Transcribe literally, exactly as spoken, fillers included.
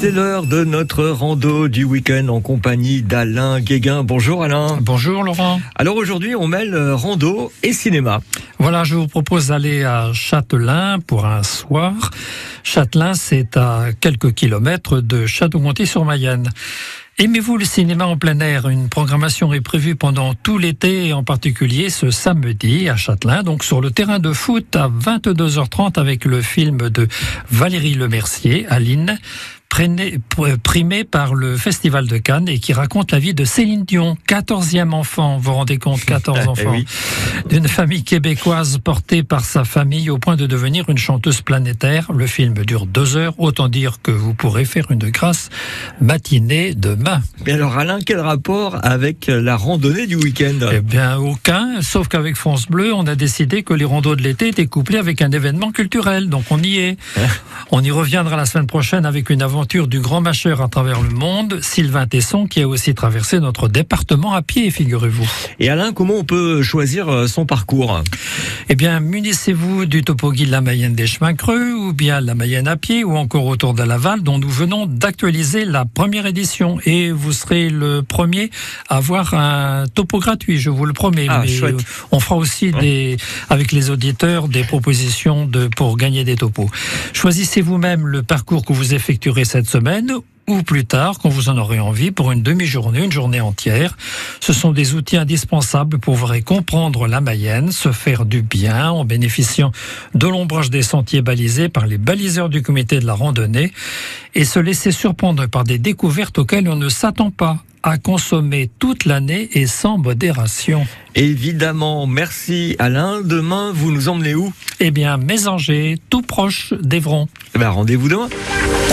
C'est l'heure de notre rando du week-end en compagnie d'Alain Gueguen. Bonjour Alain. Bonjour Laurent. Alors aujourd'hui, on mêle rando et cinéma. Voilà, je vous propose d'aller à Châtelain pour un soir. Châtelain, c'est à quelques kilomètres de Château-Gontier-sur-Mayenne. Aimez-vous le cinéma en plein air? Une programmation est prévue pendant tout l'été et en particulier ce samedi à Châtelain, donc sur le terrain de foot à vingt-deux heures trente avec le film de Valérie Lemercier, Aline, primé par le Festival de Cannes et qui raconte la vie de Céline Dion, quatorzième enfant, vous vous rendez compte, quatorze enfants, oui. D'une famille québécoise portée par sa famille au point de devenir une chanteuse planétaire. Le film dure deux heures, autant dire que vous pourrez faire une grasse matinée demain. Mais alors Alain, quel rapport avec la randonnée du week-end? Eh bien aucun, sauf qu'avec France Bleu, on a décidé que les randos de l'été étaient couplés avec un événement culturel, donc on y est. On y reviendra la semaine prochaine avec une aventure du grand mâcheur à travers le monde, Sylvain Tesson, qui a aussi traversé notre département à pied, figurez-vous. Et Alain, comment on peut choisir son parcours? Eh bien, munissez-vous du topoguide de la Mayenne des chemins creux, ou bien la Mayenne à pied, ou encore autour de Laval, dont nous venons d'actualiser la première édition. Et vous serez le premier à avoir un topo gratuit, je vous le promets. Ah, mais chouette. On fera aussi ouais. des, avec les auditeurs des propositions de, pour gagner des topos. Choisissez vous-même le parcours que vous effectuerez cette cette semaine ou plus tard, quand vous en aurez envie, pour une demi-journée, une journée entière. Ce sont des outils indispensables pour comprendre la Mayenne, se faire du bien en bénéficiant de l'ombrage des sentiers balisés par les baliseurs du comité de la randonnée et se laisser surprendre par des découvertes auxquelles on ne s'attend pas, à consommer toute l'année et sans modération. Évidemment, merci Alain. Demain, vous nous emmenez où? Eh bien, Mésangers, tout proche d'Evron. Eh bien, rendez-vous demain.